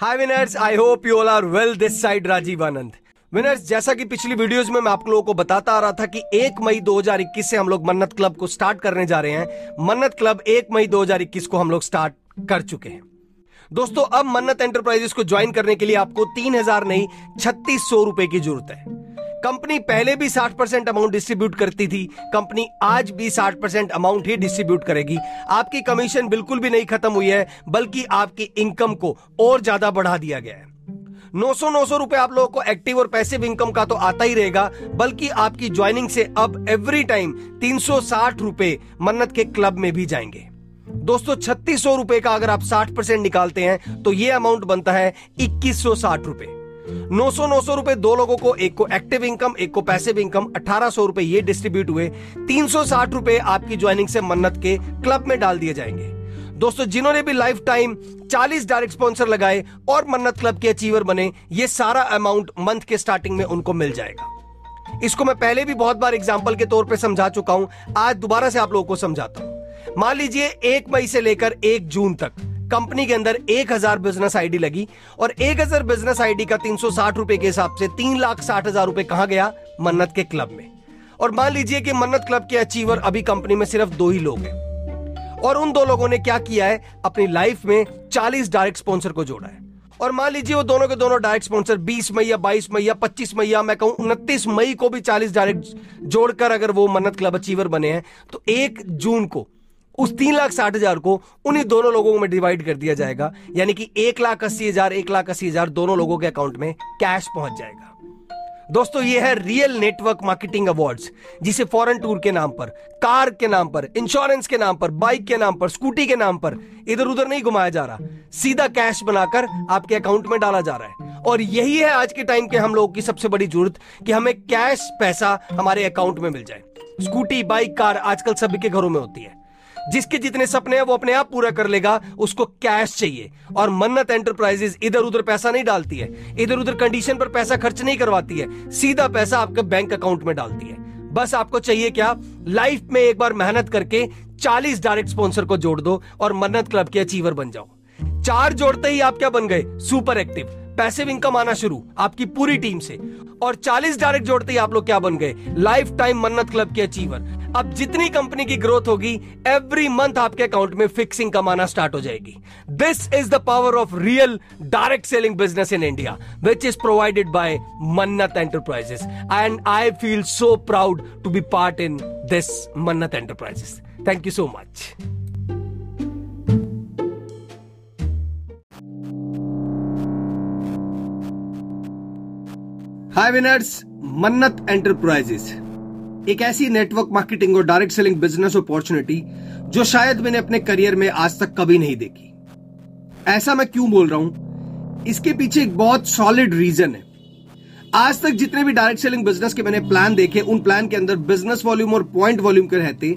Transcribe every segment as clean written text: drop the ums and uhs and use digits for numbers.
Hi winners, I hope you all are well. This side Rajeev Anand. Winners, जैसा कि पिछली videos में मैं आप लोगों को बताता आ रहा था कि 1 मई 2021 से हम लोग मन्नत क्लब को स्टार्ट करने जा रहे हैं। मन्नत क्लब 1 मई 2021 को हम लोग स्टार्ट कर चुके हैं। दोस्तों, अब मन्नत एंटरप्राइजेस को ज्वाइन करने के लिए आपको 3000 नहीं 3600 रुपए की जरूरत है। कंपनी पहले भी 60% अमाउंट डिस्ट्रीब्यूट करती थी, कंपनी आज भी 60% अमाउंट ही डिस्ट्रीब्यूट करेगी। आपकी कमीशन बिल्कुल भी नहीं खत्म हुई है, बल्कि आपकी इनकम को और ज्यादा बढ़ा दिया गया है। 900 रुपए आप लोगों को एक्टिव और पैसिव इनकम का तो आता ही रहेगा, बल्कि आपकी ज्वाइनिंग से अब एवरी टाइम 360 रुपए मन्नत के क्लब में भी जाएंगे। दोस्तों, 3600 रुपए का अगर आप 60% निकालते हैं तो यह अमाउंट बनता है 2160 रुपए। 900 रुपए दो लोगों को, एक को एक्टिव इनकम एक को पैसिव इनकम, 1800 रुपए ये डिस्ट्रीब्यूट हुए। 360 रुपए आपकी ज्वाइनिंग से मन्नत के क्लब में डाल दिए जाएंगे। दोस्तों, जिन्होंने भी लाइफ टाइम 40 डायरेक्ट स्पॉन्सर लगाए और मन्नत क्लब के अचीवर बने, ये सारा अमाउंट मंथ के स्टार्टिंग में उनको मिल जाएगा। इसको मैं पहले भी बहुत बार एग्जाम्पल के तौर पर समझा चुका हूं, आज दोबारा से आप लोगों को समझाता हूं। मान लीजिए 1 मई से लेकर 1 जून तक कंपनी के अंदर 1000 बिजनेस आईडी लगी, और 1000 बिजनेस आईडी का 360 रुपए के हिसाब से 3,60,000 रुपए कहां गया? मन्नत के क्लब में। और मान लीजिए कि मन्नत क्लब के अचीवर अभी कंपनी में सिर्फ 2 ही लोग हैं, और उन 2 लोगों ने क्या किया है? अपनी लाइफ में 40 डायरेक्ट स्पॉन्सर को जोड़ा है। और मान लीजिए वो दोनों के दोनों डायरेक्ट स्पॉन्सर 20 मई या 22 मई या 25 मई या मैं कहूं 29 मई को भी 40 डायरेक्ट जोड़कर अगर वो मन्नत क्लब अचीवर बने हैं, तो 1 जून को उस 3,60,000 को उन्हीं दोनों लोगों में डिवाइड कर दिया जाएगा, यानी कि 1,80,000 दोनों लोगों के अकाउंट में कैश पहुंच जाएगा। दोस्तों, ये है रियल नेटवर्क मार्केटिंग अवार्ड्स, जिसे फॉरेन टूर के नाम पर, कार के नाम पर, इंश्योरेंस के नाम पर, बाइक के नाम पर, स्कूटी के नाम पर इधर उधर नहीं घुमाया जा रहा, सीधा कैश बनाकर आपके अकाउंट में डाला जा रहा है। और यही है आज के टाइम के हम लोगों की सबसे बड़ी जरूरत, कि हमें कैश पैसा हमारे अकाउंट में मिल जाए। स्कूटी, बाइक, कार आजकल सभी के घरों में होती है। जिसके जितने सपने हैं वो अपने आप पूरा कर लेगा, उसको कैश चाहिए। और मन्नत एंटरप्राइजेस इधर उधर पैसा नहीं डालती है, इधर उधर कंडीशन पर पैसा खर्च नहीं करवाती है, सीधा पैसा आपके बैंक अकाउंट में डालती है। बस आपको चाहिए क्या? लाइफ में एक बार मेहनत करके 40 डायरेक्ट स्पॉन्सर को जोड़ दो और मन्नत क्लब के अचीवर बन जाओ। 4 जोड़ते ही आप क्या बन गए? Super active. पैसिव इनकम आना शुरू आपकी पूरी टीम से। और 40 डायरेक्ट जोड़ते ही आप लोग क्या बन गए? लाइफ टाइम मन्नत क्लब के अचीवर। अब जितनी कंपनी की ग्रोथ होगी, एवरी मंथ आपके अकाउंट में फिक्स इनकम आना स्टार्ट हो जाएगी। This is the power of real direct selling business in India, which is provided by Mannat enterprises, and I feel so proud to be part in this Mannat enterprises. Thank you so much. Hi winners, Mannat Enterprises एक ऐसी network marketing और direct selling business opportunity जो शायद मैंने अपने career में आज तक कभी नहीं देखी। ऐसा मैं क्यों बोल रहा हूं? इसके पीछे एक बहुत सॉलिड रीजन है। आज तक जितने भी डायरेक्ट सेलिंग बिजनेस के मैंने प्लान देखे, उन प्लान के अंदर बिजनेस वॉल्यूम और पॉइंट वॉल्यूम के रहते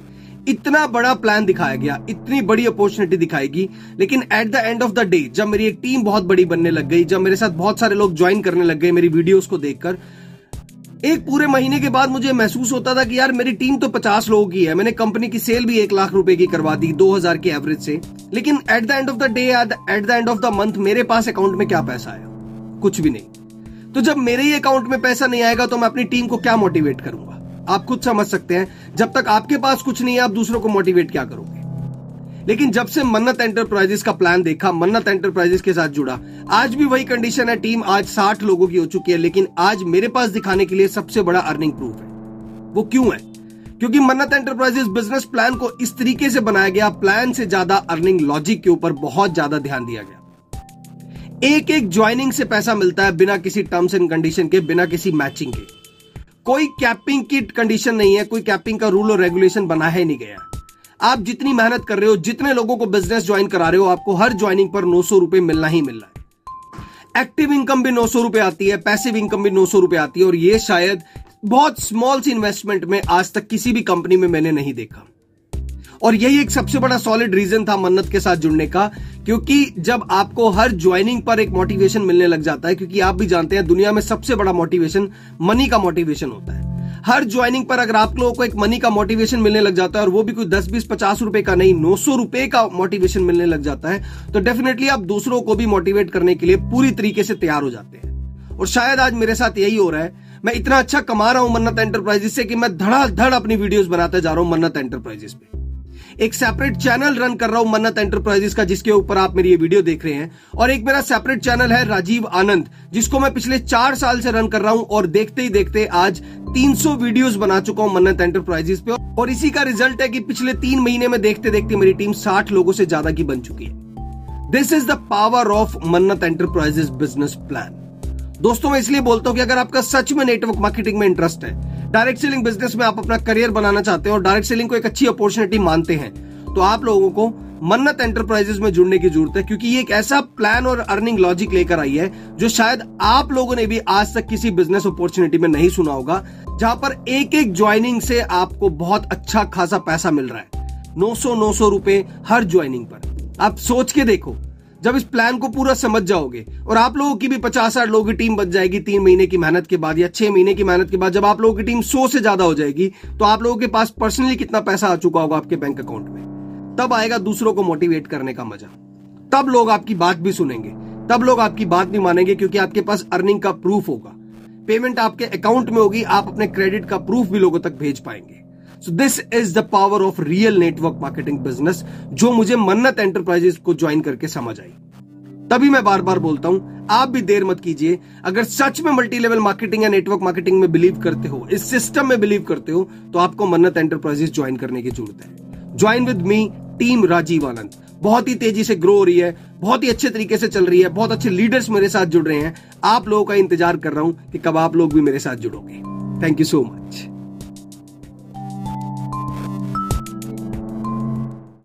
इतना बड़ा प्लान दिखाया गया, इतनी बड़ी अपॉर्चुनिटी दिखाएगी, लेकिन at the end of the day जब मेरी एक टीम बहुत बड़ी बनने लग गई, जब मेरे साथ बहुत सारे लोग ज्वाइन करने लग गए मेरी वीडियोस को देखकर, एक पूरे महीने के बाद मुझे महसूस होता था कि यार मेरी टीम तो 50 लोगों की है, मैंने कंपनी की सेल भी 1 लाख रुपए की करवा दी 2000 के एवरेज से, लेकिन at the end of the day, at the end of the month मेरे पास अकाउंट में क्या पैसा आया? कुछ भी नहीं। तो जब मेरे ही अकाउंट में पैसा नहीं आएगा तो मैं अपनी टीम को क्या मोटिवेट करूंगा? आप खुद समझ सकते हैं, जब तक आपके पास कुछ नहीं है आप दूसरों को मोटिवेट क्या करोगे? लेकिन जब से मन्नत एंटरप्राइजेस का प्लान देखा, मन्नत एंटरप्राइजेस के साथ जुड़ा, आज भी वही कंडीशन है। टीम आज 60 लोगों की हो चुकी है, लेकिन आज मेरे पास दिखाने के लिए सबसे बड़ा अर्निंग प्रूफ है। वो क्यों है? क्योंकि मन्नत एंटरप्राइजेस बिजनेस प्लान को इस तरीके से बनाया गया, प्लान से ज्यादा अर्निंग लॉजिक के ऊपर बहुत ज्यादा ध्यान दिया गया। एक ज्वाइनिंग से पैसा मिलता है, बिना किसी टर्म्स एंड कंडीशन के, बिना किसी मैचिंग के। कोई कैपिंग की कंडीशन नहीं है, कोई कैपिंग का रूल और रेगुलेशन बना है नहीं गया। आप जितनी मेहनत कर रहे हो, जितने लोगों को बिजनेस ज्वाइन करा रहे हो, आपको हर ज्वाइनिंग पर 900 रुपए मिलना ही मिलना है। एक्टिव इनकम भी 900 रुपए आती है, पैसिव इनकम भी 900 रुपए आती है, और ये शायद बहुत स्मॉल सी इन्वेस्टमेंट में आज तक किसी भी कंपनी में मैंने नहीं देखा। और यही एक सबसे बड़ा सॉलिड रीजन था मन्नत के साथ जुड़ने का, क्योंकि जब आपको हर ज्वाइनिंग पर एक मोटिवेशन मिलने लग जाता है, क्योंकि आप भी जानते हैं दुनिया में सबसे बड़ा मोटिवेशन मनी का मोटिवेशन होता है। हर ज्वाइनिंग पर अगर आप लोगों को एक मनी का मोटिवेशन मिलने लग जाता है, और वो भी कुछ 10, 20, 50 रुपए का नहीं 900 रुपए का मोटिवेशन मिलने लग जाता है, तो डेफिनेटली आप दूसरों को भी मोटिवेट करने के लिए पूरी तरीके से तैयार हो जाते हैं। और शायद आज मेरे साथ यही हो रहा है। मैं इतना अच्छा कमा रहा हूं मन्नत एंटरप्राइजेस से कि मैं धड़ाधड़ अपनी वीडियोस बनाता जा रहा हूं मन्नत एंटरप्राइजेस पे। एक सेपरेट चैनल रन कर रहा हूं मन्नत एंटरप्राइजेस का, जिसके ऊपर आप मेरी ये वीडियो देख रहे हैं, और एक मेरा सेपरेट चैनल है राजीव आनंद, जिसको मैं पिछले 4 साल से रन कर रहा हूं, और देखते ही देखते आज 300 वीडियोस बना चुका हूं मन्नत एंटरप्राइजेस पे। और इसी का रिजल्ट है कि पिछले 3 महीने में देखते देखते मेरी टीम 60 लोगों से ज्यादा की बन चुकी है। This is the power of Mannat enterprises business plan. दोस्तों, मैं इसलिए बोलता हूं कि अगर आपका सच में नेटवर्क मार्केटिंग में इंटरेस्ट है, डायरेक्ट सेलिंग बिजनेस में आप अपना करियर बनाना चाहते हैं और डायरेक्ट सेलिंग को एक अच्छी अपॉर्चुनिटी मानते हैं, तो आप लोगों को मन्नत एंटरप्राइजेस में जुड़ने की जरूरत है, क्योंकि ये एक ऐसा प्लान और अर्निंग लॉजिक लेकर आई है जो शायद आप लोगों ने भी आज तक किसी बिजनेस अपॉर्चुनिटी में नहीं सुना होगा, जहां पर एक ज्वाइनिंग से आपको बहुत अच्छा खासा पैसा मिल रहा है। 900 रुपए हर ज्वाइनिंग पर। आप सोच के देखो, जब इस प्लान को पूरा समझ जाओगे और आप लोगों की भी 50-60 लोगों की टीम बच जाएगी 3 महीने की मेहनत के बाद, या 6 महीने की मेहनत के बाद जब आप लोगों की टीम 100 से ज्यादा हो जाएगी, तो आप लोगों के पास पर्सनली कितना पैसा आ चुका होगा आपके बैंक अकाउंट में। तब आएगा दूसरों को मोटिवेट करने का मजा। तब लोग आपकी बात भी सुनेंगे, तब लोग आपकी बात भी मानेंगे, क्योंकि आपके पास अर्निंग का प्रूफ होगा, पेमेंट आपके अकाउंट में होगी, आप अपने क्रेडिट का प्रूफ भी लोगों तक भेज पाएंगे। So this is the power of real network marketing business, जो मुझे मन्नत एंटरप्राइजेस को ज्वाइन करके समझ आई। तभी मैं बार बार बोलता हूं, आप भी देर मत कीजिए। अगर सच में मल्टी लेवल मार्केटिंग या नेटवर्क मार्केटिंग में बिलीव करते हो, इस सिस्टम में बिलीव करते हो, तो आपको मन्नत एंटरप्राइजेस ज्वाइन करने की जरूरत है। Join with me, team Rajeev Anand बहुत ही तेजी से ग्रो हो रही है, बहुत ही अच्छे तरीके से चल रही है, बहुत अच्छे लीडर्स मेरे साथ जुड़ रहे हैं। आप लोगों का इंतजार कर रहा हूं कि कब आप लोग भी मेरे साथ जुड़ोगे। Thank you so much.